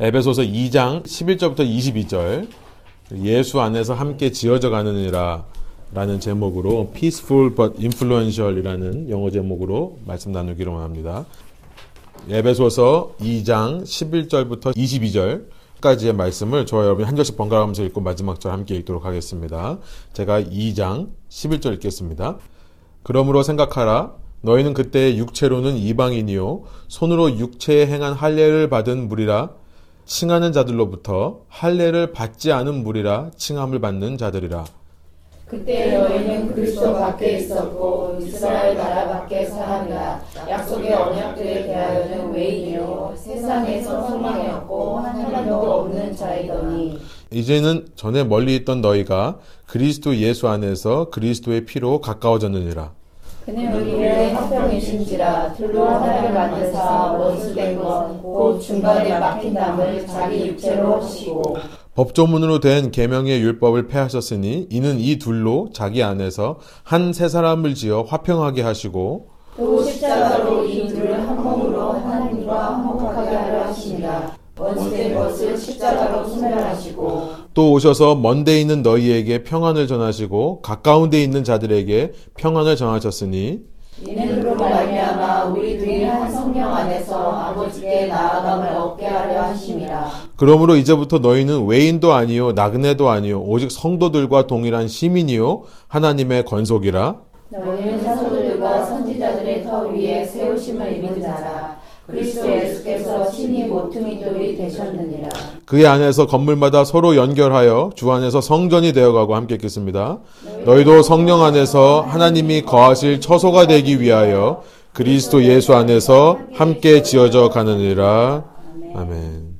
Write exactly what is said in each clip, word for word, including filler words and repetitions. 에베소서 이 장 십일 절부터 이십이 절 예수 안에서 함께 지어져 가느니라 라는 제목으로 Peaceful but Influential 이라는 영어 제목으로 말씀 나누기로 합니다. 에베소서 이 장 십일 절부터 이십이 절까지의 말씀을 저와 여러분이 한 절씩 번갈아가면서 읽고 마지막 절 함께 읽도록 하겠습니다. 제가 이 장 십일 절 읽겠습니다. 그러므로 생각하라. 너희는 그때 육체로는 이방인이요 손으로 육체에 행한 할례를 받은 무리라 칭하는 자들로부터 할례를 받지 않은 무리라 칭함을 받는 자들이라. 그때 너희는 그리스도 밖에 있었고 이스라엘 나라 밖에 사람이라. 약속의 언약들에 대하여는 외인이요 세상에서 소망이 없고 하나님도 없는 자이더니 이제는 전에 멀리 있던 너희가 그리스도 예수 안에서 그리스도의 피로 가까워졌느니라. 그는 우리의 화평이신지라 둘로 하나를 만드사 원수된 것 곧 중간에 막힌 담을 자기 육체로 하시고 법조문으로 된 계명의 율법을 폐하셨으니 이는 이 둘로 자기 안에서 한 세 사람을 지어 화평하게 하시고 또 십자가로 이 둘을 한 몸으로 하나님과 화목하게 하려 하십니다. 원수된 것을 십자가로 소멸하시고 또 오셔서 먼 데 있는 너희에게 평안을 전하시고 가까운 데 있는 자들에게 평안을 전하셨으니 이는 그로 말미암아 우리 둘이 한 성령 안에서 아버지께 나아감을 얻게 하려 하심이라. 그러므로 이제부터 너희는 외인도 아니요 나그네도 아니요 오직 성도들과 동일한 시민이요 하나님의 권속이라. 너희는 사도들과 선지자들의 터 위에 세우심을 입은 자라. 그리스도 예수께서 신이 모퉁이 돌이 되셨느니라. 그의 안에서 건물마다 서로 연결하여 주 안에서 성전이 되어가고 함께 있겠습니다. 너희도 성령 안에서 하나님이 거하실 처소가 되기 위하여 그리스도 예수 안에서 함께 지어져 가느니라. 아멘.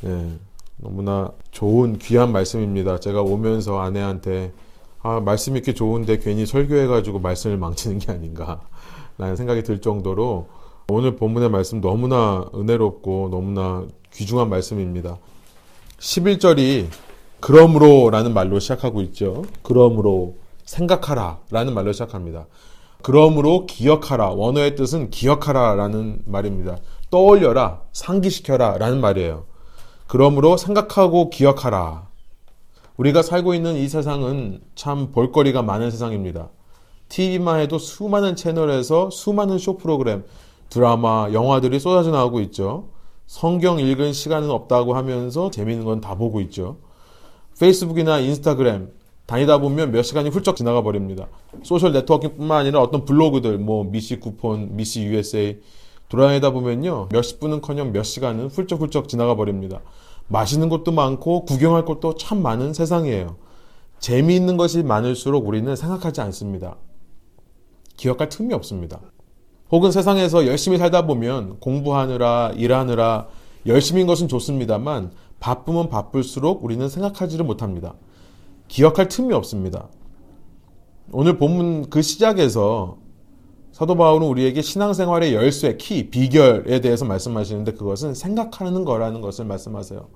네, 너무나 좋은 귀한 말씀입니다. 제가 오면서 아내한테 아, 말씀이 이렇게 좋은데 괜히 설교해가지고 말씀을 망치는 게 아닌가 라는 생각이 들 정도로 오늘 본문의 말씀 너무나 은혜롭고 너무나 귀중한 말씀입니다. 십일 절이 그러므로 라는 말로 시작하고 있죠. 그러므로 생각하라 라는 말로 시작합니다. 그러므로 기억하라. 원어의 뜻은 기억하라 라는 말입니다. 떠올려라, 상기시켜라 라는 말이에요. 그러므로 생각하고 기억하라. 우리가 살고 있는 이 세상은 참 볼거리가 많은 세상입니다. 티비만 해도 수많은 채널에서 수많은 쇼 프로그램, 드라마, 영화들이 쏟아져 나오고 있죠. 성경 읽은 시간은 없다고 하면서 재미있는 건 다 보고 있죠. 페이스북이나 인스타그램 다니다 보면 몇 시간이 훌쩍 지나가 버립니다. 소셜 네트워킹뿐만 아니라 어떤 블로그들, 뭐 미시 쿠폰, 미시 유에스에이 돌아다니다 보면요, 몇십 분은커녕 몇 시간은 훌쩍훌쩍 지나가 버립니다. 맛있는 것도 많고 구경할 것도 참 많은 세상이에요. 재미있는 것이 많을수록 우리는 생각하지 않습니다. 기억할 틈이 없습니다. 혹은 세상에서 열심히 살다 보면 공부하느라 일하느라 열심인 것은 좋습니다만 바쁘면 바쁠수록 우리는 생각하지를 못합니다. 기억할 틈이 없습니다. 오늘 본문 그 시작에서 사도 바울은 우리에게 신앙생활의 열쇠, 키, 비결에 대해서 말씀하시는데 그것은 생각하는 거라는 것을 말씀하세요.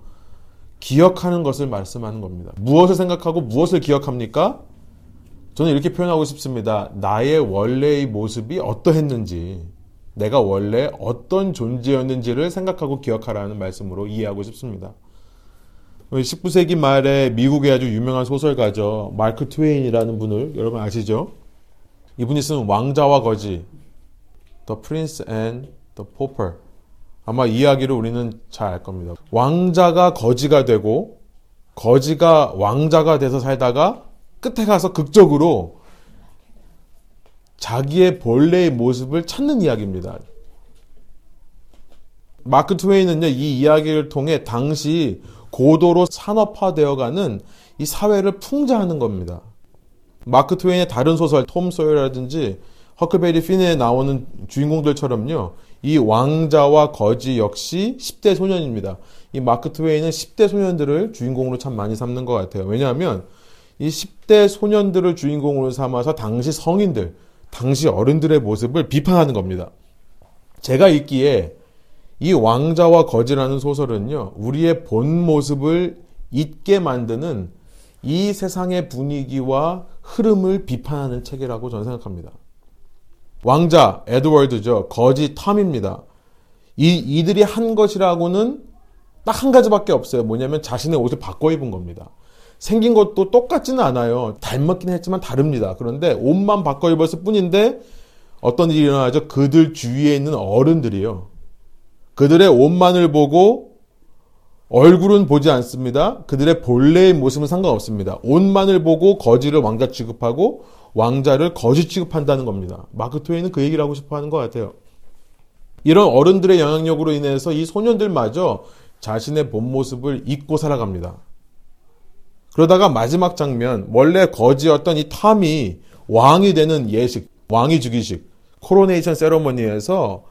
기억하는 것을 말씀하는 겁니다. 무엇을 생각하고 무엇을 기억합니까? 저는 이렇게 표현하고 싶습니다. 나의 원래의 모습이 어떠했는지, 내가 원래 어떤 존재였는지를 생각하고 기억하라는 말씀으로 이해하고 싶습니다. 십구 세기 말에 미국의 아주 유명한 소설가죠. 마크 트웨인이라는 분을 여러분 아시죠? 이분이 쓴 왕자와 거지, The Prince and the Pauper. 아마 이야기를 우리는 잘 알 겁니다. 왕자가 거지가 되고 거지가 왕자가 돼서 살다가 끝에 가서 극적으로 자기의 본래의 모습을 찾는 이야기입니다. 마크 트웨인은요, 이 이야기를 통해 당시 고도로 산업화되어가는 이 사회를 풍자하는 겁니다. 마크 트웨인의 다른 소설, 톰 소여라든지 허클베리 핀에 나오는 주인공들처럼요, 이 왕자와 거지 역시 십 대 소년입니다. 이 마크 트웨인은 십 대 소년들을 주인공으로 참 많이 삼는 것 같아요. 왜냐하면 이 십 대 소년들을 주인공으로 삼아서 당시 성인들, 당시 어른들의 모습을 비판하는 겁니다. 제가 읽기에 이 왕자와 거지라는 소설은요, 우리의 본 모습을 잊게 만드는 이 세상의 분위기와 흐름을 비판하는 책이라고 저는 생각합니다. 왕자, 에드워드죠. 거지, 톰입니다. 이, 이들이 한 것이라고는 딱 한 가지밖에 없어요. 뭐냐면 자신의 옷을 바꿔 입은 겁니다. 생긴 것도 똑같지는 않아요. 닮았긴 했지만 다릅니다. 그런데 옷만 바꿔 입었을 뿐인데 어떤 일이 일어나죠? 그들 주위에 있는 어른들이요, 그들의 옷만을 보고 얼굴은 보지 않습니다. 그들의 본래의 모습은 상관없습니다. 옷만을 보고 거지를 왕자 취급하고 왕자를 거지 취급한다는 겁니다. 마크 트웨인은 그 얘기를 하고 싶어하는 것 같아요. 이런 어른들의 영향력으로 인해서 이 소년들마저 자신의 본 모습을 잊고 살아갑니다. 그러다가 마지막 장면, 원래 거지였던 이 탐이 왕이 되는 예식, 왕위 즉위식, 코로네이션 세러머니에서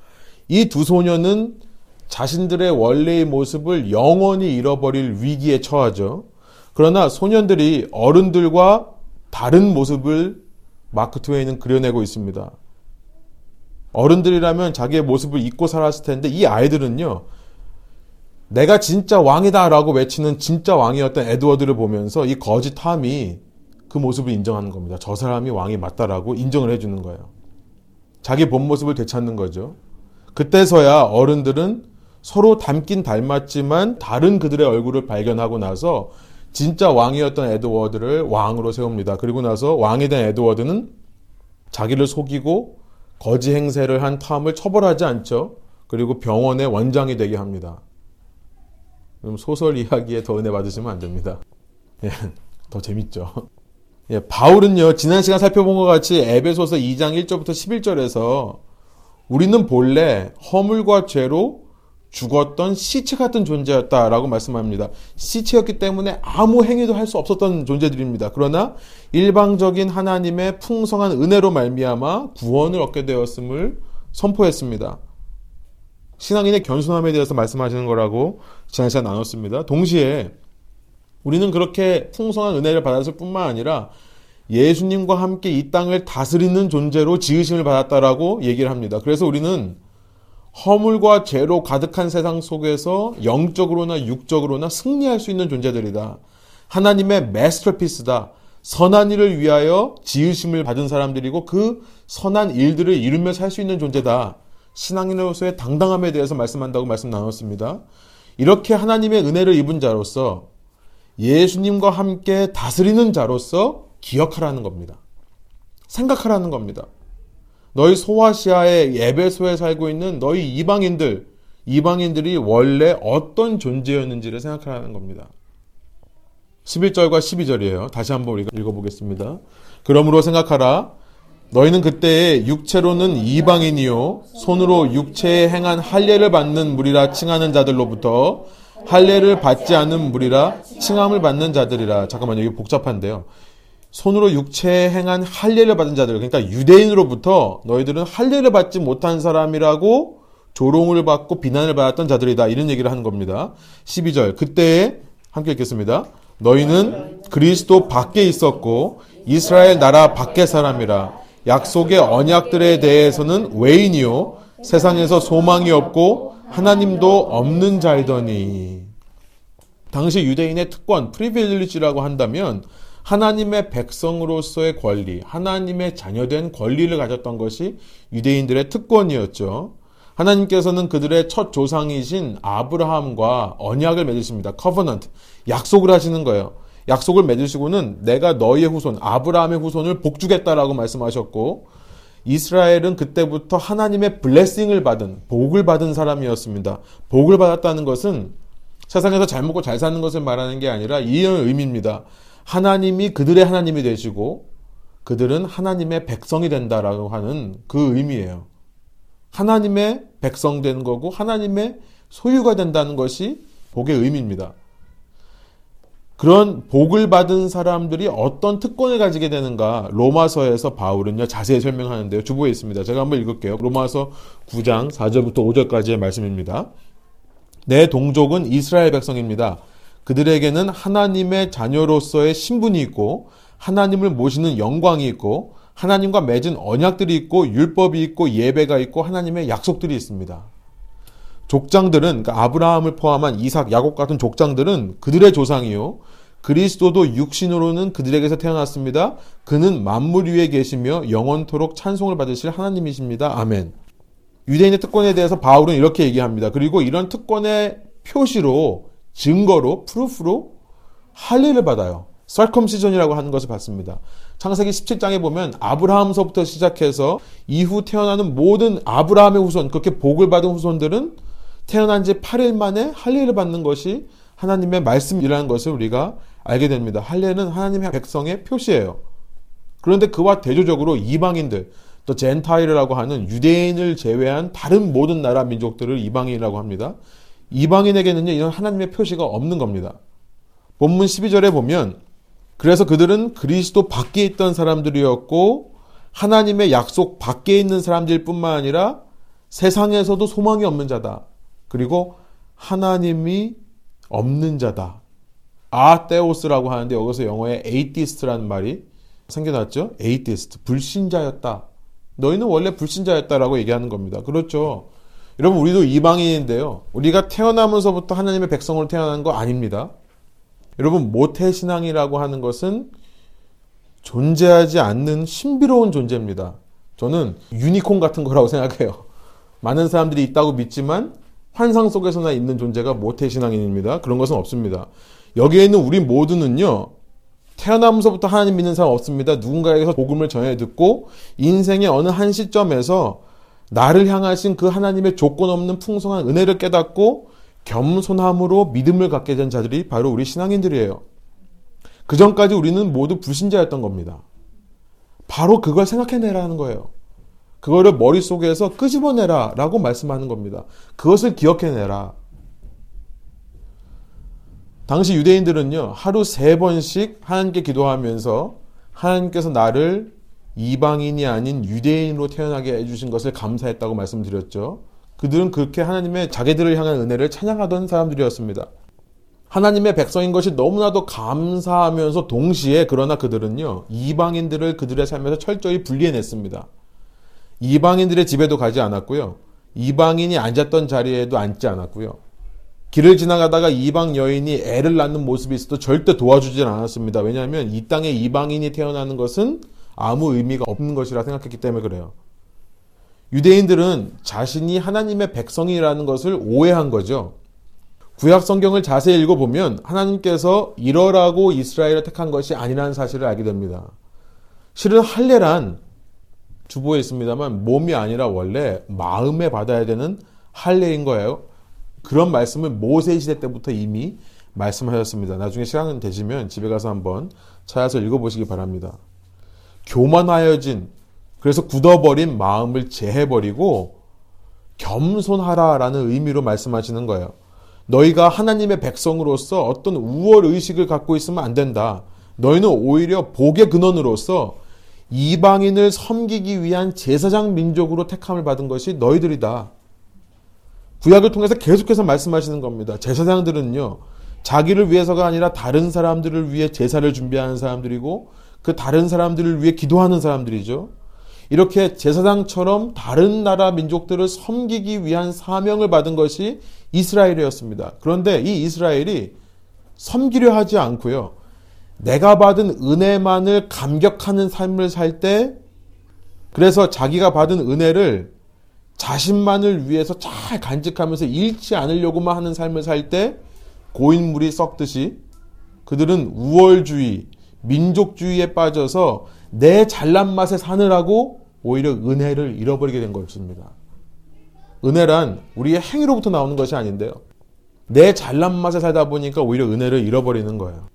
이 두 소년은 자신들의 원래의 모습을 영원히 잃어버릴 위기에 처하죠. 그러나 소년들이 어른들과 다른 모습을 마크 트웨인은 그려내고 있습니다. 어른들이라면 자기의 모습을 잊고 살았을 텐데 이 아이들은요, 내가 진짜 왕이다 라고 외치는 진짜 왕이었던 에드워드를 보면서 이 거짓 탐이 그 모습을 인정하는 겁니다. 저 사람이 왕이 맞다라고 인정을 해주는 거예요. 자기 본 모습을 되찾는 거죠. 그때서야 어른들은 서로 닮긴 닮았지만 다른 그들의 얼굴을 발견하고 나서 진짜 왕이었던 에드워드를 왕으로 세웁니다. 그리고 나서 왕이 된 에드워드는 자기를 속이고 거지 행세를 한 탐을 처벌하지 않죠. 그리고 병원의 원장이 되게 합니다. 그럼 소설 이야기에 더 은혜 받으시면 안 됩니다. 예, 더 재밌죠. 예, 바울은요, 지난 시간 살펴본 것 같이 에베소서 이 장 일 절부터 십일 절에서 우리는 본래 허물과 죄로 죽었던 시체 같은 존재였다라고 말씀합니다. 시체였기 때문에 아무 행위도 할 수 없었던 존재들입니다. 그러나 일방적인 하나님의 풍성한 은혜로 말미암아 구원을 얻게 되었음을 선포했습니다. 신앙인의 겸손함에 대해서 말씀하시는 거라고 지난 시간 나눴습니다. 동시에 우리는 그렇게 풍성한 은혜를 받았을 뿐만 아니라 예수님과 함께 이 땅을 다스리는 존재로 지으심을 받았다라고 얘기를 합니다. 그래서 우리는 허물과 죄로 가득한 세상 속에서 영적으로나 육적으로나 승리할 수 있는 존재들이다. 하나님의 마스터피스다. 선한 일을 위하여 지으심을 받은 사람들이고 그 선한 일들을 이루며 살 수 있는 존재다. 신앙인으로서의 당당함에 대해서 말씀한다고 말씀 나눴습니다. 이렇게 하나님의 은혜를 입은 자로서, 예수님과 함께 다스리는 자로서 기억하라는 겁니다. 생각하라는 겁니다. 너희 소아시아의 에베소에 살고 있는 너희 이방인들, 이방인들이 원래 어떤 존재였는지를 생각하라는 겁니다. 십일 절과 십이 절이에요. 다시 한번 우리가 읽어보겠습니다. 그러므로 생각하라. 너희는 그때에 육체로는 이방인이요 손으로 육체에 행한 할례를 받는 무리라 칭하는 자들로부터 할례를 받지 않은 무리라 칭함을 받는 자들이라. 잠깐만요, 이거 복잡한데요. 손으로 육체에 행한 할례를 받은 자들, 그러니까 유대인으로부터 너희들은 할례를 받지 못한 사람이라고 조롱을 받고 비난을 받았던 자들이다, 이런 얘기를 하는 겁니다. 십이 절, 그때에, 함께 읽겠습니다. 너희는 그리스도 밖에 있었고 이스라엘 나라 밖의 사람이라. 약속의 언약들에 대해서는 외인이요 세상에서 소망이 없고 하나님도 없는 자이더니. 당시 유대인의 특권, 프리빌리지라고 한다면 하나님의 백성으로서의 권리, 하나님의 자녀된 권리를 가졌던 것이 유대인들의 특권이었죠. 하나님께서는 그들의 첫 조상이신 아브라함과 언약을 맺으십니다. 커버넌트, 약속을 하시는 거예요. 약속을 맺으시고는 내가 너희의 후손, 아브라함의 후손을 복주겠다라고 말씀하셨고, 이스라엘은 그때부터 하나님의 블레싱을 받은, 복을 받은 사람이었습니다. 복을 받았다는 것은 세상에서 잘 먹고 잘 사는 것을 말하는 게 아니라 이런 의미입니다. 하나님이 그들의 하나님이 되시고 그들은 하나님의 백성이 된다라고 하는 그 의미예요. 하나님의 백성 되는 거고 하나님의 소유가 된다는 것이 복의 의미입니다. 그런 복을 받은 사람들이 어떤 특권을 가지게 되는가, 로마서에서 바울은요 자세히 설명하는데요. 주보에 있습니다. 제가 한번 읽을게요. 로마서 구 장 사 절부터 오 절까지의 말씀입니다. 내 동족은 이스라엘 백성입니다. 그들에게는 하나님의 자녀로서의 신분이 있고 하나님을 모시는 영광이 있고 하나님과 맺은 언약들이 있고 율법이 있고 예배가 있고 하나님의 약속들이 있습니다. 족장들은, 그러니까 아브라함을 포함한 이삭, 야곱 같은 족장들은 그들의 조상이요 그리스도도 육신으로는 그들에게서 태어났습니다. 그는 만물 위에 계시며 영원토록 찬송을 받으실 하나님이십니다. 아멘. 유대인의 특권에 대해서 바울은 이렇게 얘기합니다. 그리고 이런 특권의 표시로 증거로, 프루프로 할례를 받아요. 설컴시전이라고 하는 것을 받습니다. 창세기 십칠 장에 보면 아브라함서부터 시작해서 이후 태어나는 모든 아브라함의 후손, 그렇게 복을 받은 후손들은 태어난 지 팔 일 만에 할례를 받는 것이 하나님의 말씀이라는 것을 우리가 알게 됩니다. 할례는 하나님의 백성의 표시예요. 그런데 그와 대조적으로 이방인들, 또 젠타일이라고 하는 유대인을 제외한 다른 모든 나라 민족들을 이방인이라고 합니다. 이방인에게는요, 이런 하나님의 표시가 없는 겁니다. 본문 십이 절에 보면 그래서 그들은 그리스도 밖에 있던 사람들이었고 하나님의 약속 밖에 있는 사람들 뿐만 아니라 세상에서도 소망이 없는 자다. 그리고 하나님이 없는 자다. 아테오스라고 하는데 여기서 영어에 에이티스트라는 말이 생겨났죠. 에이티스트, 불신자였다. 너희는 원래 불신자였다라고 얘기하는 겁니다. 그렇죠. 여러분, 우리도 이방인인데요. 우리가 태어나면서부터 하나님의 백성으로 태어난 거 아닙니다. 여러분, 모태신앙이라고 하는 것은 존재하지 않는 신비로운 존재입니다. 저는 유니콘 같은 거라고 생각해요. 많은 사람들이 있다고 믿지만 환상 속에서나 있는 존재가 모태신앙인입니다. 그런 것은 없습니다. 여기에 있는 우리 모두는요, 태어나면서부터 하나님 믿는 사람 없습니다. 누군가에게서 복음을 전해 듣고 인생의 어느 한 시점에서 나를 향하신 그 하나님의 조건 없는 풍성한 은혜를 깨닫고 겸손함으로 믿음을 갖게 된 자들이 바로 우리 신앙인들이에요. 그 전까지 우리는 모두 불신자였던 겁니다. 바로 그걸 생각해내라는 거예요. 그거를 머릿속에서 끄집어내라 라고 말씀하는 겁니다. 그것을 기억해내라. 당시 유대인들은요, 하루 세 번씩 하나님께 기도하면서 하나님께서 나를 이방인이 아닌 유대인으로 태어나게 해주신 것을 감사했다고 말씀드렸죠. 그들은 그렇게 하나님의 자기들을 향한 은혜를 찬양하던 사람들이었습니다. 하나님의 백성인 것이 너무나도 감사하면서 동시에, 그러나 그들은요, 이방인들을 그들의 삶에서 철저히 분리해냈습니다. 이방인들의 집에도 가지 않았고요. 이방인이 앉았던 자리에도 앉지 않았고요. 길을 지나가다가 이방 여인이 애를 낳는 모습이 있어도 절대 도와주진 않았습니다. 왜냐하면 이 땅에 이방인이 태어나는 것은 아무 의미가 없는 것이라 생각했기 때문에 그래요. 유대인들은 자신이 하나님의 백성이라는 것을 오해한 거죠. 구약 성경을 자세히 읽어보면 하나님께서 이러라고 이스라엘을 택한 것이 아니라는 사실을 알게 됩니다. 실은 할례란 주보에 있습니다만 몸이 아니라 원래 마음에 받아야 되는 할례인 거예요. 그런 말씀을 모세 시대 때부터 이미 말씀하셨습니다. 나중에 시간 되시면 집에 가서 한번 찾아서 읽어보시기 바랍니다. 교만하여진, 그래서 굳어버린 마음을 제해버리고 겸손하라라는 의미로 말씀하시는 거예요. 너희가 하나님의 백성으로서 어떤 우월의식을 갖고 있으면 안 된다. 너희는 오히려 복의 근원으로서 이방인을 섬기기 위한 제사장 민족으로 택함을 받은 것이 너희들이다. 구약을 통해서 계속해서 말씀하시는 겁니다. 제사장들은요, 자기를 위해서가 아니라 다른 사람들을 위해 제사를 준비하는 사람들이고 그 다른 사람들을 위해 기도하는 사람들이죠. 이렇게 제사장처럼 다른 나라 민족들을 섬기기 위한 사명을 받은 것이 이스라엘이었습니다. 그런데 이 이스라엘이 섬기려 하지 않고요, 내가 받은 은혜만을 감격하는 삶을 살 때, 그래서 자기가 받은 은혜를 자신만을 위해서 잘 간직하면서 잃지 않으려고만 하는 삶을 살 때 고인물이 썩듯이 그들은 우월주의, 민족주의에 빠져서 내 잘난 맛에 사느라고 오히려 은혜를 잃어버리게 된 것입니다. 은혜란 우리의 행위로부터 나오는 것이 아닌데요, 내 잘난 맛에 살다 보니까 오히려 은혜를 잃어버리는 거예요.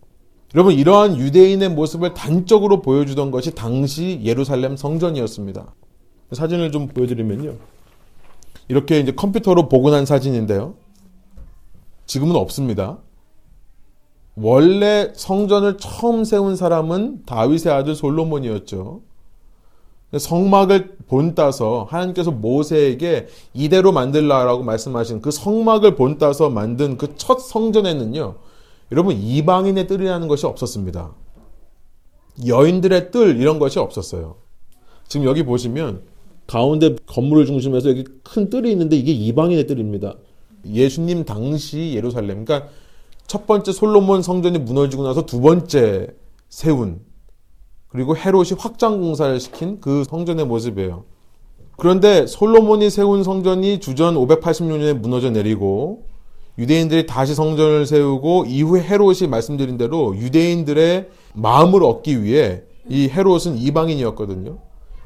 여러분, 이러한 유대인의 모습을 단적으로 보여주던 것이 당시 예루살렘 성전이었습니다. 사진을 좀 보여드리면요, 이렇게 이제 컴퓨터로 복원한 사진인데요, 지금은 없습니다. 원래 성전을 처음 세운 사람은 다윗의 아들 솔로몬이었죠. 성막을 본따서 하나님께서 모세에게 이대로 만들라라고 말씀하신 그 성막을 본따서 만든 그 첫 성전에는요, 여러분, 이방인의 뜰이라는 것이 없었습니다. 여인들의 뜰, 이런 것이 없었어요. 지금 여기 보시면 가운데 건물을 중심해서 여기 큰 뜰이 있는데 이게 이방인의 뜰입니다. 예수님 당시 예루살렘, 그러니까 첫 번째 솔로몬 성전이 무너지고 나서 두 번째 세운, 그리고 헤롯이 확장 공사를 시킨 그 성전의 모습이에요. 그런데 솔로몬이 세운 성전이 주전 오백팔십육 년에 무너져 내리고 유대인들이 다시 성전을 세우고 이후에 헤롯이 말씀드린 대로 유대인들의 마음을 얻기 위해, 이 헤롯은 이방인이었거든요.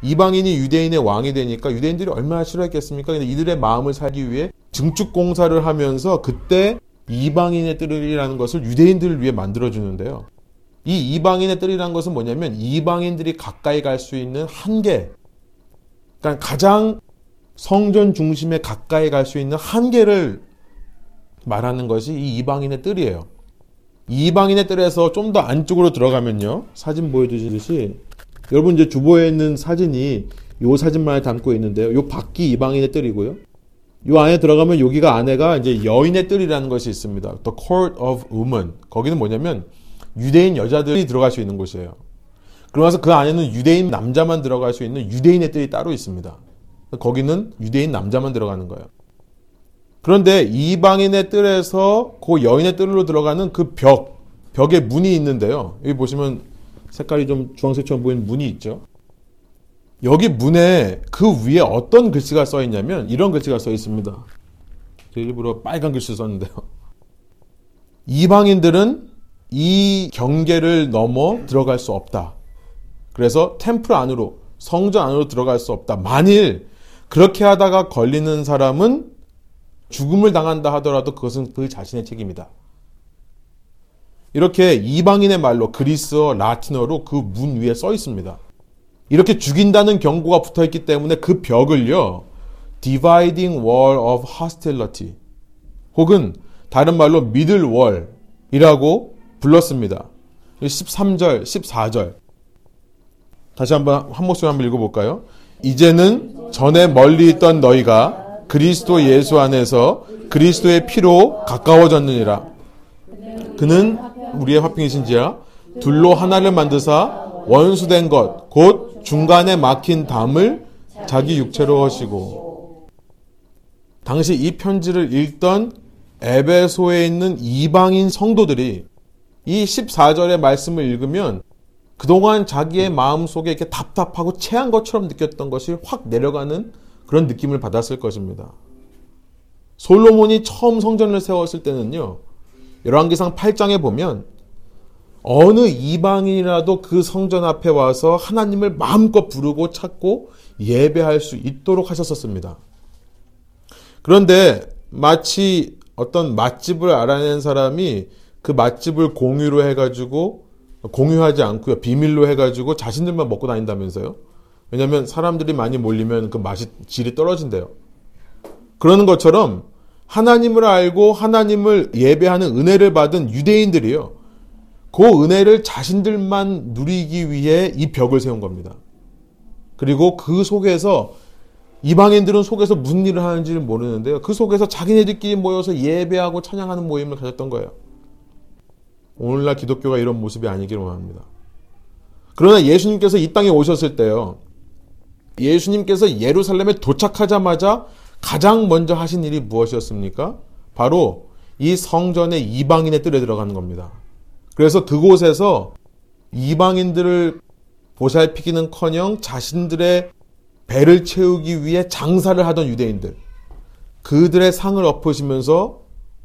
이방인이 유대인의 왕이 되니까 유대인들이 얼마나 싫어했겠습니까? 근데 이들의 마음을 사기 위해 증축공사를 하면서 그때 이방인의 뜰이라는 것을 유대인들을 위해 만들어주는데요. 이 이방인의 뜰이라는 것은 뭐냐면 이방인들이 가까이 갈 수 있는 한계, 그러니까 가장 성전 중심에 가까이 갈 수 있는 한계를 말하는 것이 이 이방인의 뜰이에요. 이방인의 뜰에서 좀 더 안쪽으로 들어가면요, 사진 보여주시듯이 여러분 이제 주보에 있는 사진이 요 사진만을 담고 있는데요, 요 밖이 이방인의 뜰이고요, 요 안에 들어가면 여기가 안에가 이제 여인의 뜰이라는 것이 있습니다. The Court of Women. 거기는 뭐냐면 유대인 여자들이 들어갈 수 있는 곳이에요. 그러면서 그 안에는 유대인 남자만 들어갈 수 있는 유대인의 뜰이 따로 있습니다. 거기는 유대인 남자만 들어가는 거예요. 그런데 이방인의 뜰에서 그 여인의 뜰로 들어가는 그 벽, 벽에 문이 있는데요. 여기 보시면 색깔이 좀 주황색처럼 보이는 문이 있죠. 여기 문에 그 위에 어떤 글씨가 써 있냐면 이런 글씨가 써 있습니다. 제가 일부러 빨간 글씨 썼는데요. 이방인들은 이 경계를 넘어 들어갈 수 없다. 그래서 템플 안으로, 성전 안으로 들어갈 수 없다. 만일 그렇게 하다가 걸리는 사람은 죽음을 당한다 하더라도 그것은 그 자신의 책임이다. 이렇게 이방인의 말로, 그리스어, 라틴어로 그 문 위에 써 있습니다. 이렇게 죽인다는 경고가 붙어 있기 때문에 그 벽을요, dividing wall of hostility, 혹은 다른 말로 middle wall이라고 불렀습니다. 십삼 절, 십사 절. 다시 한번 한 목소리 한번 읽어볼까요? 이제는 전에 멀리 있던 너희가 그리스도 예수 안에서 그리스도의 피로 가까워졌느니라. 그는 우리의 화평이신지라 둘로 하나를 만드사 원수된 것 곧 중간에 막힌 담을 자기 육체로 하시고. 당시 이 편지를 읽던 에베소에 있는 이방인 성도들이 이 십사 절의 말씀을 읽으면 그동안 자기의 마음속에 이렇게 답답하고 체한 것처럼 느꼈던 것이 확 내려가는 그런 느낌을 받았을 것입니다. 솔로몬이 처음 성전을 세웠을 때는요, 열왕기상 팔 장에 보면 어느 이방인이라도 그 성전 앞에 와서 하나님을 마음껏 부르고 찾고 예배할 수 있도록 하셨었습니다. 그런데 마치 어떤 맛집을 알아낸 사람이 그 맛집을 공유로 해가지고, 공유하지 않고요, 비밀로 해가지고 자신들만 먹고 다닌다면서요. 왜냐면 사람들이 많이 몰리면 그 맛이, 질이 떨어진대요. 그러는 것처럼 하나님을 알고 하나님을 예배하는 은혜를 받은 유대인들이요, 그 은혜를 자신들만 누리기 위해 이 벽을 세운 겁니다. 그리고 그 속에서 이방인들은 속에서 무슨 일을 하는지를 모르는데요, 그 속에서 자기네들끼리 모여서 예배하고 찬양하는 모임을 가졌던 거예요. 오늘날 기독교가 이런 모습이 아니기를 원합니다. 그러나 예수님께서 이 땅에 오셨을 때요, 예수님께서 예루살렘에 도착하자마자 가장 먼저 하신 일이 무엇이었습니까? 바로 이 성전의 이방인의 뜰에 들어가는 겁니다. 그래서 그곳에서 이방인들을 보살피기는커녕 자신들의 배를 채우기 위해 장사를 하던 유대인들, 그들의 상을 엎으시면서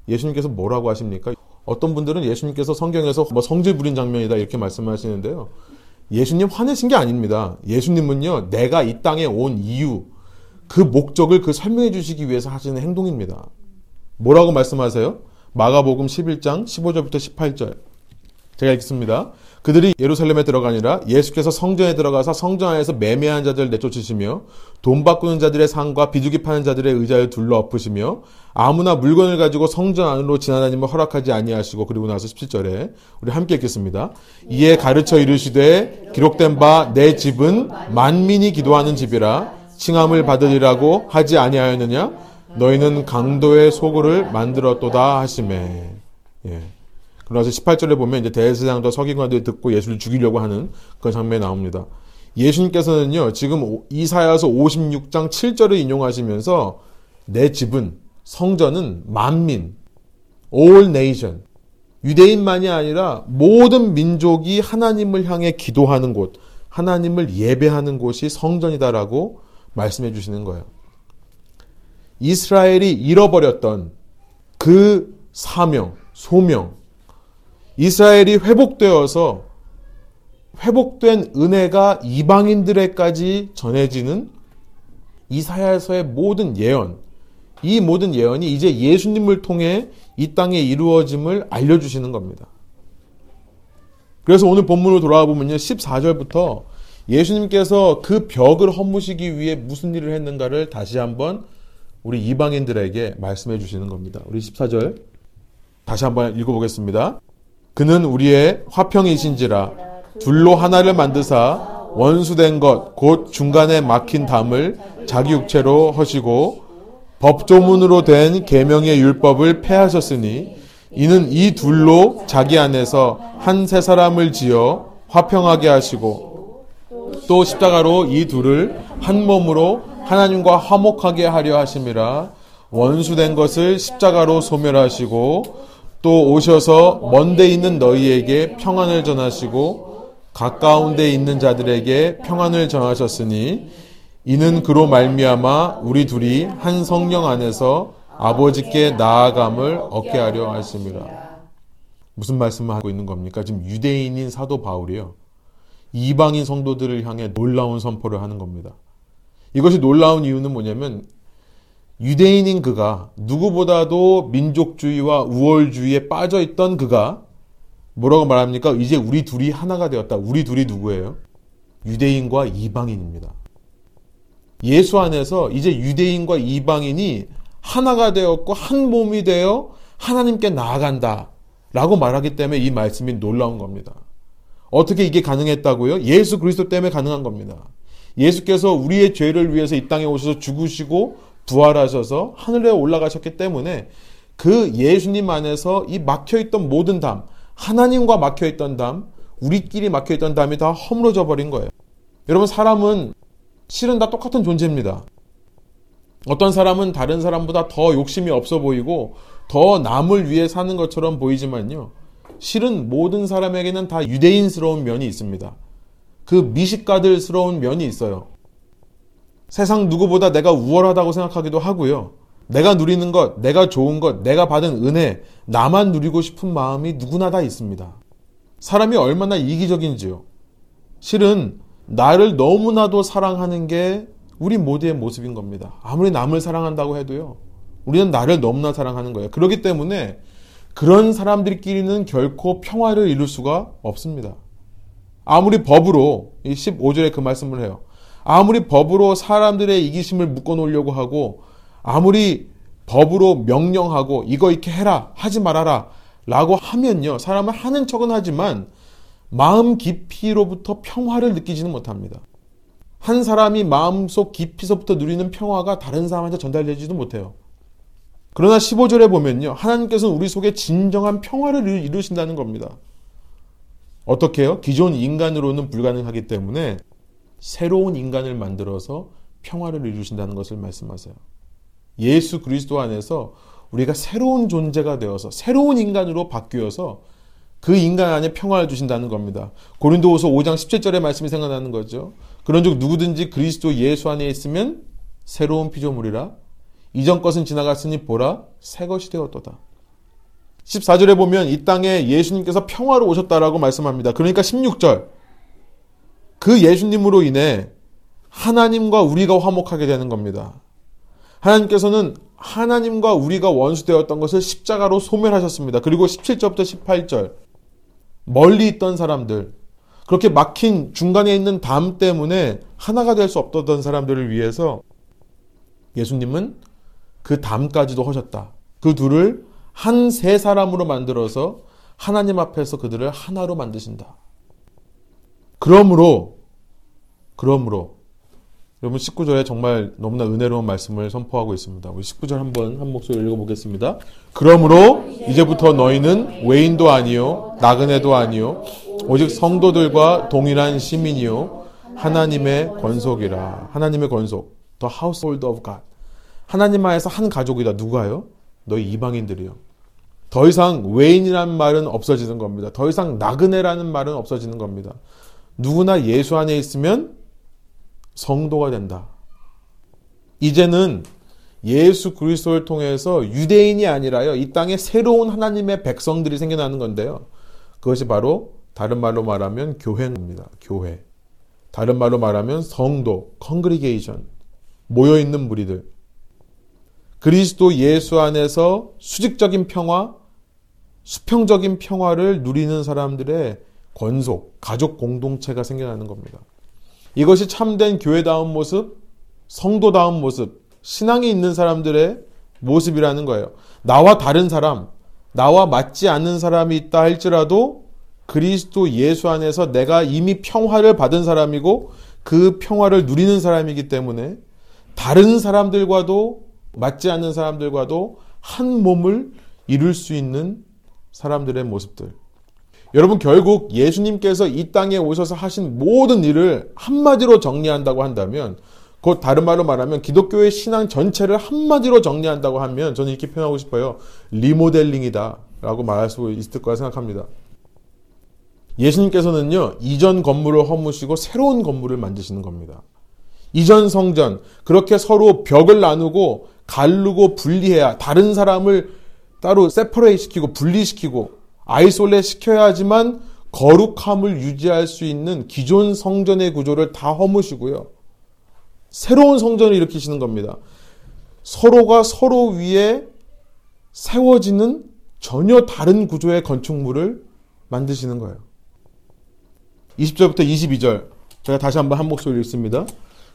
예수님께서 뭐라고 하십니까? 어떤 분들은 예수님께서 성경에서 뭐 성질 부린 장면이다 이렇게 말씀하시는데요, 예수님 화내신 게 아닙니다. 예수님은요, 내가 이 땅에 온 이유, 그 목적을 그 설명해 주시기 위해서 하시는 행동입니다. 뭐라고 말씀하세요? 마가복음 십일 장 십오 절부터 십팔 절. 제가 읽습니다. 그들이 예루살렘에 들어가니라. 예수께서 성전에 들어가서 성전 안에서 매매한 자들을 내쫓으시며 돈 바꾸는 자들의 상과 비둘기 파는 자들의 의자를 둘러 엎으시며 아무나 물건을 가지고 성전 안으로 지나다니면 허락하지 아니하시고. 그리고 나서 십칠 절에 우리 함께 읽겠습니다. 이에 가르쳐 이르시되 기록된 바 내 집은 만민이 기도하는 집이라 칭함을 받으리라고 하지 아니하였느냐. 너희는 강도의 소굴을 만들었도다 하시매. 예. 그러면서 십팔 절에 보면 이제 대제사장과 서기관들이 듣고 예수를 죽이려고 하는 그런 장면이 나옵니다. 예수님께서는요, 지금 이사야서 오십육 장 칠 절을 인용하시면서 내 집은, 성전은 만민, all nation, 유대인만이 아니라 모든 민족이 하나님을 향해 기도하는 곳, 하나님을 예배하는 곳이 성전이다라고 말씀해 주시는 거예요. 이스라엘이 잃어버렸던 그 사명, 소명, 이스라엘이 회복되어서 회복된 은혜가 이방인들에까지 전해지는 이사야서의 모든 예언, 이 모든 예언이 이제 예수님을 통해 이 땅에 이루어짐을 알려주시는 겁니다. 그래서 오늘 본문으로 돌아와 보면요, 십사 절부터 예수님께서 그 벽을 허무시기 위해 무슨 일을 했는가를 다시 한번 우리 이방인들에게 말씀해 주시는 겁니다. 우리 십사 절 다시 한번 읽어보겠습니다. 그는 우리의 화평이신지라 둘로 하나를 만드사 원수된 것 곧 중간에 막힌 담을 자기 육체로 허시고 법조문으로 된 계명의 율법을 폐하셨으니 이는 이 둘로 자기 안에서 한 세 사람을 지어 화평하게 하시고 또 십자가로 이 둘을 한 몸으로 하나님과 화목하게 하려 하심이라. 원수된 것을 십자가로 소멸하시고 또 오셔서 먼 데 있는 너희에게 평안을 전하시고 가까운 데 있는 자들에게 평안을 전하셨으니 이는 그로 말미암아 우리 둘이 한 성령 안에서 아버지께 나아감을 얻게 하려 하심이라. 무슨 말씀을 하고 있는 겁니까? 지금 유대인인 사도 바울이요, 이방인 성도들을 향해 놀라운 선포를 하는 겁니다. 이것이 놀라운 이유는 뭐냐면 유대인인 그가, 누구보다도 민족주의와 우월주의에 빠져있던 그가 뭐라고 말합니까? 이제 우리 둘이 하나가 되었다. 우리 둘이 누구예요? 유대인과 이방인입니다. 예수 안에서 이제 유대인과 이방인이 하나가 되었고 한 몸이 되어 하나님께 나아간다 라고 말하기 때문에 이 말씀이 놀라운 겁니다. 어떻게 이게 가능했다고요? 예수 그리스도 때문에 가능한 겁니다. 예수께서 우리의 죄를 위해서 이 땅에 오셔서 죽으시고 부활하셔서 하늘에 올라가셨기 때문에 그 예수님 안에서 이 막혀있던 모든 담, 하나님과 막혀있던 담, 우리끼리 막혀있던 담이 다 허물어져 버린 거예요. 여러분, 사람은 실은 다 똑같은 존재입니다. 어떤 사람은 다른 사람보다 더 욕심이 없어 보이고 더 남을 위해 사는 것처럼 보이지만요, 실은 모든 사람에게는 다 유대인스러운 면이 있습니다. 그 미식가들스러운 면이 있어요. 세상 누구보다 내가 우월하다고 생각하기도 하고요, 내가 누리는 것, 내가 좋은 것, 내가 받은 은혜, 나만 누리고 싶은 마음이 누구나 다 있습니다. 사람이 얼마나 이기적인지요. 실은 나를 너무나도 사랑하는 게 우리 모두의 모습인 겁니다. 아무리 남을 사랑한다고 해도요, 우리는 나를 너무나 사랑하는 거예요. 그렇기 때문에 그런 사람들끼리는 결코 평화를 이룰 수가 없습니다. 아무리 법으로, 이 십오 절에 그 말씀을 해요. 아무리 법으로 사람들의 이기심을 묶어놓으려고 하고, 아무리 법으로 명령하고 이거 이렇게 해라, 하지 말아라 라고 하면요, 사람은 하는 척은 하지만 마음 깊이로부터 평화를 느끼지는 못합니다. 한 사람이 마음속 깊이서부터 누리는 평화가 다른 사람한테 전달되지도 못해요. 그러나 십오 절에 보면요, 하나님께서는 우리 속에 진정한 평화를 이루신다는 겁니다. 어떻게요? 기존 인간으로는 불가능하기 때문에 새로운 인간을 만들어서 평화를 이루신다는 것을 말씀하세요. 예수 그리스도 안에서 우리가 새로운 존재가 되어서 새로운 인간으로 바뀌어서 그 인간 안에 평화를 주신다는 겁니다. 고린도후서 오 장 십칠 절의 말씀이 생각나는 거죠. 그런즉 누구든지 그리스도 예수 안에 있으면 새로운 피조물이라. 이전 것은 지나갔으니 보라, 새 것이 되었도다. 십사 절에 보면 이 땅에 예수님께서 평화로 오셨다라고 말씀합니다. 그러니까 십육 절, 그 예수님으로 인해 하나님과 우리가 화목하게 되는 겁니다. 하나님께서는 하나님과 우리가 원수되었던 것을 십자가로 소멸하셨습니다. 그리고 십칠 절부터 십팔 절, 멀리 있던 사람들, 그렇게 막힌 중간에 있는 담 때문에 하나가 될 수 없던 사람들을 위해서 예수님은 그 담까지도 허셨다. 그 둘을 한 세 사람으로 만들어서 하나님 앞에서 그들을 하나로 만드신다. 그러므로, 그러므로, 여러분 십구 절에 정말 너무나 은혜로운 말씀을 선포하고 있습니다. 우리 십구 절 한번 한 목소리 읽어보겠습니다. 그러므로 이제부터 너희는 외인도 아니요, 나그네도 아니요, 오직 성도들과 동일한 시민이요, 하나님의 권속이라. 하나님의 권속, The household of God. 하나님 안에서 한 가족이다. 누가요? 너희 이방인들이요. 더 이상 외인이란 말은 없어지는 겁니다. 더 이상 나그네라는 말은 없어지는 겁니다. 누구나 예수 안에 있으면 성도가 된다. 이제는 예수 그리스도를 통해서 유대인이 아니라요, 이 땅에 새로운 하나님의 백성들이 생겨나는 건데요. 그것이 바로 다른 말로 말하면 교회입니다. 교회. 다른 말로 말하면 성도, congregation, 모여있는 무리들. 그리스도 예수 안에서 수직적인 평화, 수평적인 평화를 누리는 사람들의 권속, 가족 공동체가 생겨나는 겁니다. 이것이 참된 교회다운 모습, 성도다운 모습, 신앙이 있는 사람들의 모습이라는 거예요. 나와 다른 사람, 나와 맞지 않는 사람이 있다 할지라도 그리스도 예수 안에서 내가 이미 평화를 받은 사람이고 그 평화를 누리는 사람이기 때문에 다른 사람들과도 맞지 않는 사람들과도 한 몸을 이룰 수 있는 사람들의 모습들. 여러분, 결국 예수님께서 이 땅에 오셔서 하신 모든 일을 한마디로 정리한다고 한다면, 곧 다른 말로 말하면 기독교의 신앙 전체를 한마디로 정리한다고 하면 저는 이렇게 표현하고 싶어요. 리모델링이다 라고 말할 수 있을 거라 생각합니다. 예수님께서는요, 이전 건물을 허무시고 새로운 건물을 만드시는 겁니다. 이전 성전, 그렇게 서로 벽을 나누고 가르고 분리해야, 다른 사람을 따로 세퍼레이트 시키고 분리시키고 아이솔레 시켜야지만 거룩함을 유지할 수 있는 기존 성전의 구조를 다 허무시고요, 새로운 성전을 일으키시는 겁니다. 서로가 서로 위에 세워지는 전혀 다른 구조의 건축물을 만드시는 거예요. 이십 절부터 이십이 절, 제가 다시 한번 한 목소리를 읽습니다.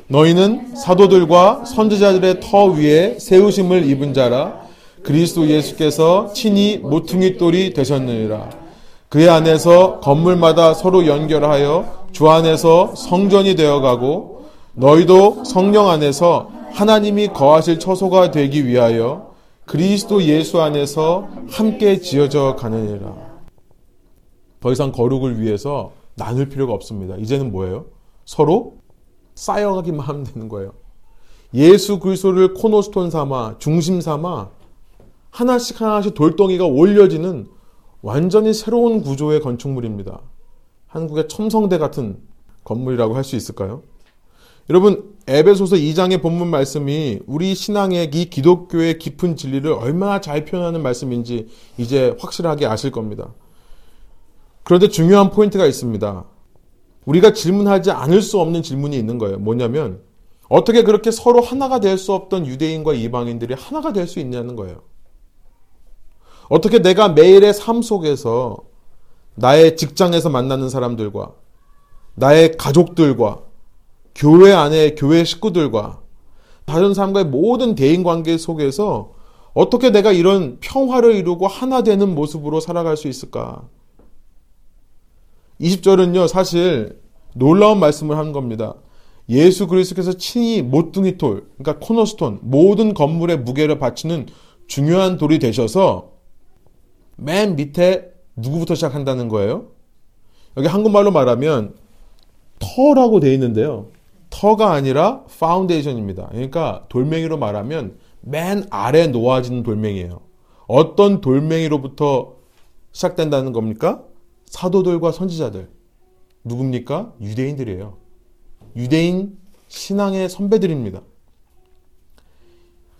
너희는 사도들과 선지자들의 터 위에 세우심을 입은 자라. 그리스도 예수께서 친히 모퉁이돌이 되셨느니라. 그의 안에서 건물마다 서로 연결하여 주 안에서 성전이 되어가고, 너희도 성령 안에서 하나님이 거하실 처소가 되기 위하여 그리스도 예수 안에서 함께 지어져 가느니라. 더 이상 거룩을 위해서 나눌 필요가 없습니다. 이제는 뭐예요? 서로 쌓여가기만 하면 되는 거예요. 예수 그리스도를 코너스톤 삼아, 중심 삼아 하나씩 하나씩 돌덩이가 올려지는 완전히 새로운 구조의 건축물입니다. 한국의 첨성대 같은 건물이라고 할 수 있을까요? 여러분, 에베소서 이 장의 본문 말씀이 우리 신앙의 이 기독교의 깊은 진리를 얼마나 잘 표현하는 말씀인지 이제 확실하게 아실 겁니다. 그런데 중요한 포인트가 있습니다. 우리가 질문하지 않을 수 없는 질문이 있는 거예요. 뭐냐면, 어떻게 그렇게 서로 하나가 될 수 없던 유대인과 이방인들이 하나가 될 수 있냐는 거예요. 어떻게 내가 매일의 삶 속에서 나의 직장에서 만나는 사람들과 나의 가족들과 교회 안에 교회 식구들과 다른 사람과의 모든 대인관계 속에서 어떻게 내가 이런 평화를 이루고 하나 되는 모습으로 살아갈 수 있을까? 이십 절은요, 사실 놀라운 말씀을 한 겁니다. 예수 그리스도께서 친히 모퉁이 돌, 그러니까 코너스톤, 모든 건물의 무게를 받치는 중요한 돌이 되셔서 맨 밑에 누구부터 시작한다는 거예요? 여기 한국말로 말하면 터라고 되어 있는데요, 터가 아니라 파운데이션입니다. 그러니까 돌멩이로 말하면 맨 아래 놓아지는 돌멩이에요. 어떤 돌멩이로부터 시작된다는 겁니까? 사도들과 선지자들. 누굽니까? 유대인들이에요. 유대인 신앙의 선배들입니다.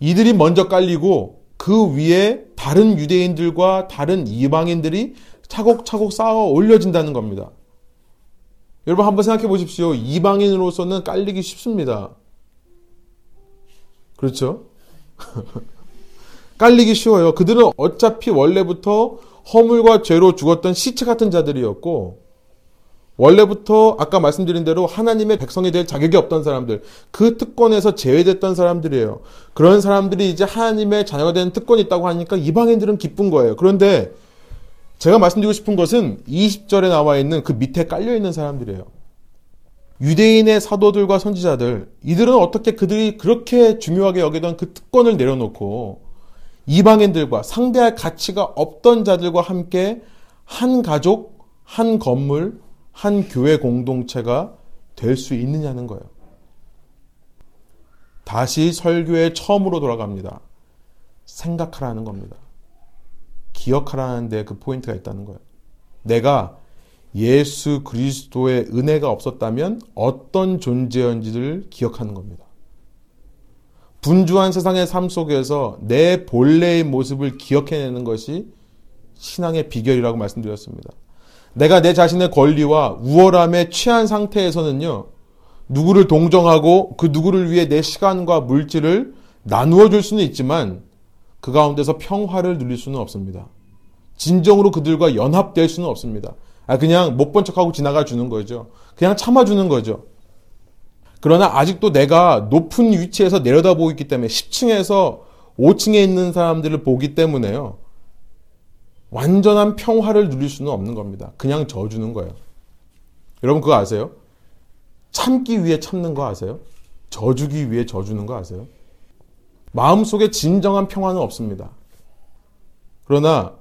이들이 먼저 깔리고 그 위에 다른 유대인들과 다른 이방인들이 차곡차곡 쌓아 올려진다는 겁니다. 여러분, 한번 생각해 보십시오. 이방인으로서는 깔리기 쉽습니다. 그렇죠? 깔리기 쉬워요. 그들은 어차피 원래부터 허물과 죄로 죽었던 시체 같은 자들이었고, 원래부터 아까 말씀드린 대로 하나님의 백성이 될 자격이 없던 사람들, 그 특권에서 제외됐던 사람들이에요. 그런 사람들이 이제 하나님의 자녀가 되는 특권이 있다고 하니까 이방인들은 기쁜 거예요. 그런데 제가 말씀드리고 싶은 것은 이십 절에 나와 있는 그 밑에 깔려있는 사람들이에요. 유대인의 사도들과 선지자들, 이들은 어떻게 그들이 그렇게 중요하게 여기던 그 특권을 내려놓고 이방인들과 상대할 가치가 없던 자들과 함께 한 가족, 한 건물, 한 교회 공동체가 될 수 있느냐는 거예요. 다시 설교의 처음으로 돌아갑니다. 생각하라는 겁니다. 기억하라는데 그 포인트가 있다는 거예요. 내가 예수 그리스도의 은혜가 없었다면 어떤 존재였는지를 기억하는 겁니다. 분주한 세상의 삶 속에서 내 본래의 모습을 기억해내는 것이 신앙의 비결이라고 말씀드렸습니다. 내가 내 자신의 권리와 우월함에 취한 상태에서는요, 누구를 동정하고 그 누구를 위해 내 시간과 물질을 나누어 줄 수는 있지만 그 가운데서 평화를 누릴 수는 없습니다. 진정으로 그들과 연합될 수는 없습니다. 아, 그냥 못 본 척하고 지나가 주는 거죠. 그냥 참아주는 거죠. 그러나 아직도 내가 높은 위치에서 내려다보고 있기 때문에 십 층에서 오 층에 있는 사람들을 보기 때문에요, 완전한 평화를 누릴 수는 없는 겁니다. 그냥 져주는 거예요. 여러분 그거 아세요? 참기 위해 참는 거 아세요? 져주기 위해 져주는 거 아세요? 마음속에 진정한 평화는 없습니다. 그러나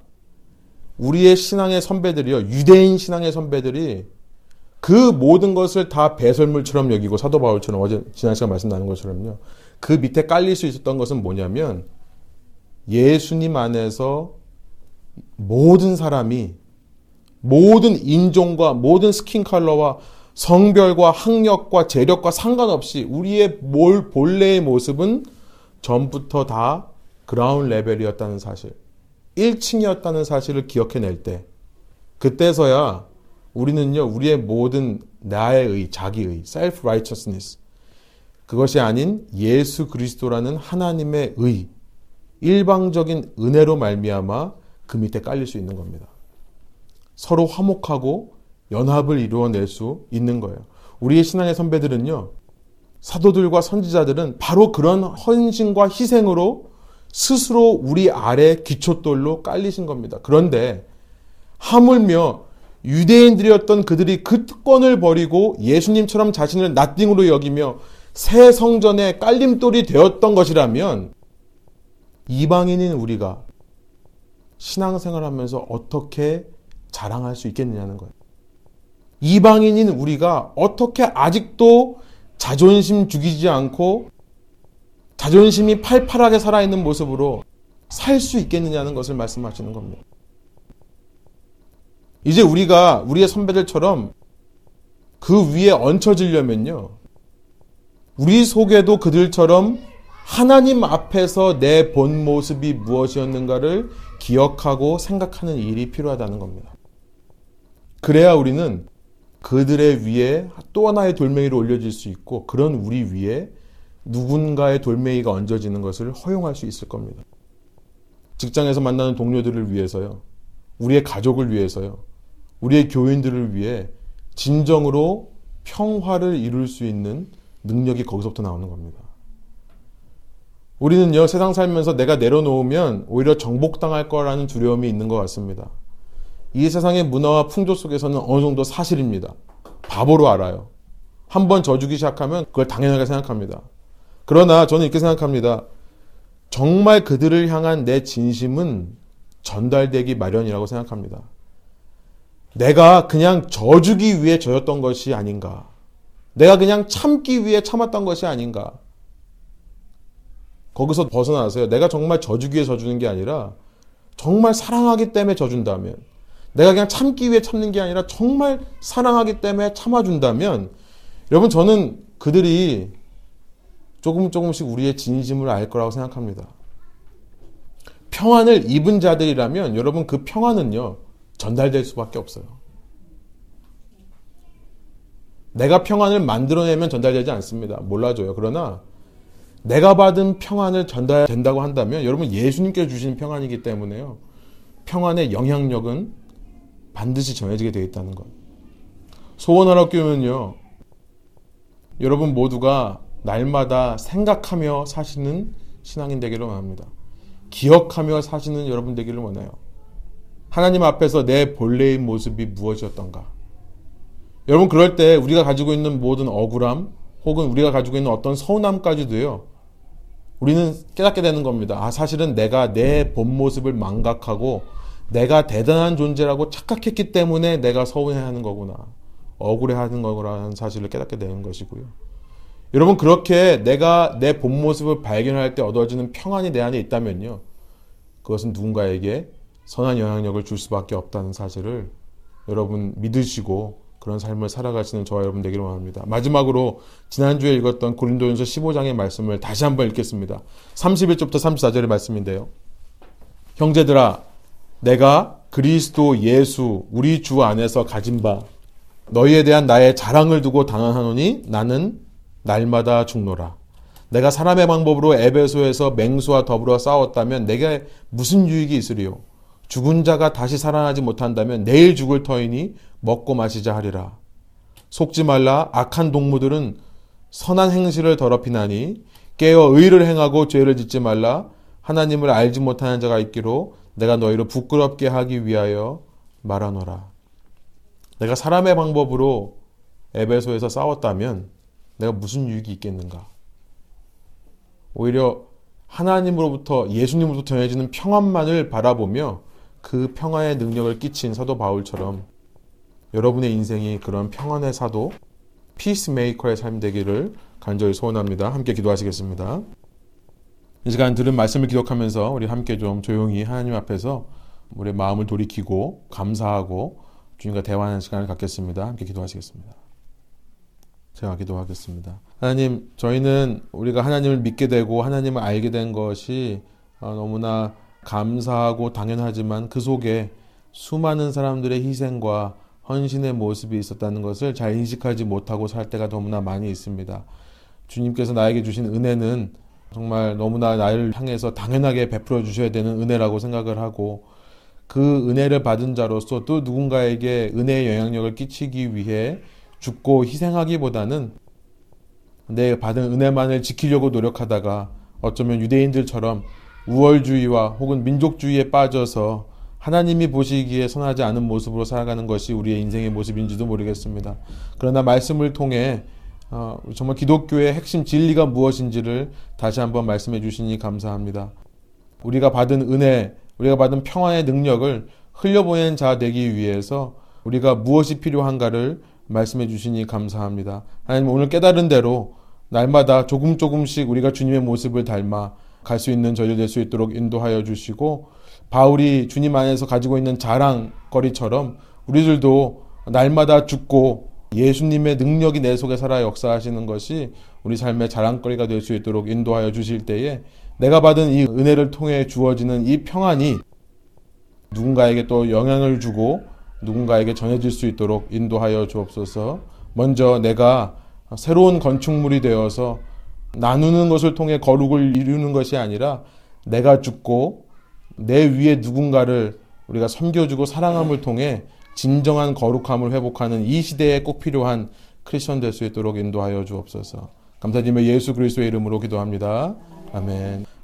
우리의 신앙의 선배들이요, 유대인 신앙의 선배들이 그 모든 것을 다 배설물처럼 여기고, 사도 바울처럼 어제 지난 시간 말씀 나눈 것처럼요, 그 밑에 깔릴 수 있었던 것은 뭐냐면 예수님 안에서 모든 사람이 모든 인종과 모든 스킨 컬러와 성별과 학력과 재력과 상관없이 우리의 몰 본래의 모습은 전부터 다 그라운드 레벨이었다는 사실, 일 층이었다는 사실을 기억해낼 때, 그때서야 우리는요 우리의 모든 나의 의, 자기의 self righteousness, 그것이 아닌 예수 그리스도라는 하나님의 의, 일방적인 은혜로 말미암아 그 밑에 깔릴 수 있는 겁니다. 서로 화목하고 연합을 이루어낼 수 있는 거예요. 우리의 신앙의 선배들은요, 사도들과 선지자들은 바로 그런 헌신과 희생으로 스스로 우리 아래 기초돌로 깔리신 겁니다. 그런데 하물며 유대인들이었던 그들이 그 특권을 버리고 예수님처럼 자신을 낫띵으로 여기며 새 성전에 깔림돌이 되었던 것이라면, 이방인인 우리가 신앙생활하면서 어떻게 자랑할 수 있겠느냐는 거예요. 이방인인 우리가 어떻게 아직도 자존심 죽이지 않고 자존심이 팔팔하게 살아있는 모습으로 살 수 있겠느냐는 것을 말씀하시는 겁니다. 이제 우리가 우리의 선배들처럼 그 위에 얹혀지려면요, 우리 속에도 그들처럼 하나님 앞에서 내 본 모습이 무엇이었는가를 기억하고 생각하는 일이 필요하다는 겁니다. 그래야 우리는 그들의 위에 또 하나의 돌멩이를 올려질 수 있고, 그런 우리 위에 누군가의 돌멩이가 얹어지는 것을 허용할 수 있을 겁니다. 직장에서 만나는 동료들을 위해서요, 우리의 가족을 위해서요, 우리의 교인들을 위해 진정으로 평화를 이룰 수 있는 능력이 거기서부터 나오는 겁니다. 우리는요, 세상 살면서 내가 내려놓으면 오히려 정복당할 거라는 두려움이 있는 것 같습니다. 이 세상의 문화와 풍조 속에서는 어느 정도 사실입니다. 바보로 알아요. 한번 져주기 시작하면 그걸 당연하게 생각합니다. 그러나 저는 이렇게 생각합니다. 정말 그들을 향한 내 진심은 전달되기 마련이라고 생각합니다. 내가 그냥 져주기 위해 져였던 것이 아닌가. 내가 그냥 참기 위해 참았던 것이 아닌가. 거기서 벗어나세요. 내가 정말 져주기 위해 져주는 게 아니라 정말 사랑하기 때문에 져준다면, 내가 그냥 참기 위해 참는 게 아니라 정말 사랑하기 때문에 참아준다면, 여러분 저는 그들이 조금 조금씩 우리의 진심을 알 거라고 생각합니다. 평안을 입은 자들이라면 여러분 그 평안은요 전달될 수밖에 없어요. 내가 평안을 만들어내면 전달되지 않습니다. 몰라줘요. 그러나 내가 받은 평안을 전달된다고 한다면 여러분 예수님께서 주신 평안이기 때문에요, 평안의 영향력은 반드시 정해지게 되어 있다는 것. 소원하러 끼우면요, 여러분 모두가 날마다 생각하며 사시는 신앙인 되기를 원합니다. 기억하며 사시는 여러분 되기를 원해요. 하나님 앞에서 내 본래의 모습이 무엇이었던가. 여러분 그럴 때 우리가 가지고 있는 모든 억울함 혹은 우리가 가지고 있는 어떤 서운함까지도요, 우리는 깨닫게 되는 겁니다. 아, 사실은 내가 내 본 모습을 망각하고 내가 대단한 존재라고 착각했기 때문에 내가 서운해하는 거구나, 억울해하는 거라는 사실을 깨닫게 되는 것이고요. 여러분 그렇게 내가 내 본 모습을 발견할 때 얻어지는 평안이 내 안에 있다면요, 그것은 누군가에게 선한 영향력을 줄 수밖에 없다는 사실을 여러분 믿으시고 그런 삶을 살아가시는 저와 여러분 되기를 원합니다. 마지막으로 지난주에 읽었던 고린도전서 십오 장의 말씀을 다시 한번 읽겠습니다. 삼십일 절부터 삼십사 절의 말씀인데요. 형제들아, 내가 그리스도 예수 우리 주 안에서 가진 바 너희에 대한 나의 자랑을 두고 단언하노니 나는 날마다 죽노라. 내가 사람의 방법으로 에베소에서 맹수와 더불어 싸웠다면 내게 무슨 유익이 있으리요? 죽은 자가 다시 살아나지 못한다면 내일 죽을 터이니 먹고 마시자 하리라. 속지 말라. 악한 동무들은 선한 행실을 더럽히나니 깨어 의를 행하고 죄를 짓지 말라. 하나님을 알지 못하는 자가 있기로 내가 너희를 부끄럽게 하기 위하여 말하노라. 내가 사람의 방법으로 에베소에서 싸웠다면 내가 무슨 유익이 있겠는가? 오히려 하나님으로부터, 예수님으로부터 전해지는 평안만을 바라보며 그 평화의 능력을 끼친 사도 바울처럼 여러분의 인생이 그런 평안의 사도, 피스메이커의 삶 되기를 간절히 소원합니다. 함께 기도하시겠습니다. 이 시간 들은 말씀을 기록하면서 우리 함께 좀 조용히 하나님 앞에서 우리의 마음을 돌이키고 감사하고 주님과 대화하는 시간을 갖겠습니다. 함께 기도하시겠습니다. 제가 기도하겠습니다. 하나님, 저희는 우리가 하나님을 믿게 되고 하나님을 알게 된 것이 너무나 감사하고 당연하지만 그 속에 수많은 사람들의 희생과 헌신의 모습이 있었다는 것을 잘 인식하지 못하고 살 때가 너무나 많이 있습니다. 주님께서 나에게 주신 은혜는 정말 너무나 나를 향해서 당연하게 베풀어 주셔야 되는 은혜라고 생각을 하고, 그 은혜를 받은 자로서 또 누군가에게 은혜의 영향력을 끼치기 위해 죽고 희생하기보다는 내 받은 은혜만을 지키려고 노력하다가 어쩌면 유대인들처럼 우월주의와 혹은 민족주의에 빠져서 하나님이 보시기에 선하지 않은 모습으로 살아가는 것이 우리의 인생의 모습인지도 모르겠습니다. 그러나 말씀을 통해 정말 기독교의 핵심 진리가 무엇인지를 다시 한번 말씀해 주시니 감사합니다. 우리가 받은 은혜, 우리가 받은 평안의 능력을 흘려보낸 자 되기 위해서 우리가 무엇이 필요한가를 말씀해 주시니 감사합니다. 하나님, 오늘 깨달은 대로 날마다 조금 조금씩 우리가 주님의 모습을 닮아 갈 수 있는 저희들 될 수 있도록 인도하여 주시고, 바울이 주님 안에서 가지고 있는 자랑거리처럼 우리들도 날마다 죽고 예수님의 능력이 내 속에 살아 역사하시는 것이 우리 삶의 자랑거리가 될 수 있도록 인도하여 주실 때에 내가 받은 이 은혜를 통해 주어지는 이 평안이 누군가에게 또 영향을 주고 누군가에게 전해질 수 있도록 인도하여 주옵소서. 먼저 내가 새로운 건축물이 되어서 나누는 것을 통해 거룩을 이루는 것이 아니라 내가 죽고 내 위에 누군가를 우리가 섬겨주고 사랑함을 통해 진정한 거룩함을 회복하는 이 시대에 꼭 필요한 크리스천 될 수 있도록 인도하여 주옵소서. 감사드리며 예수 그리스도의 이름으로 기도합니다. 아멘.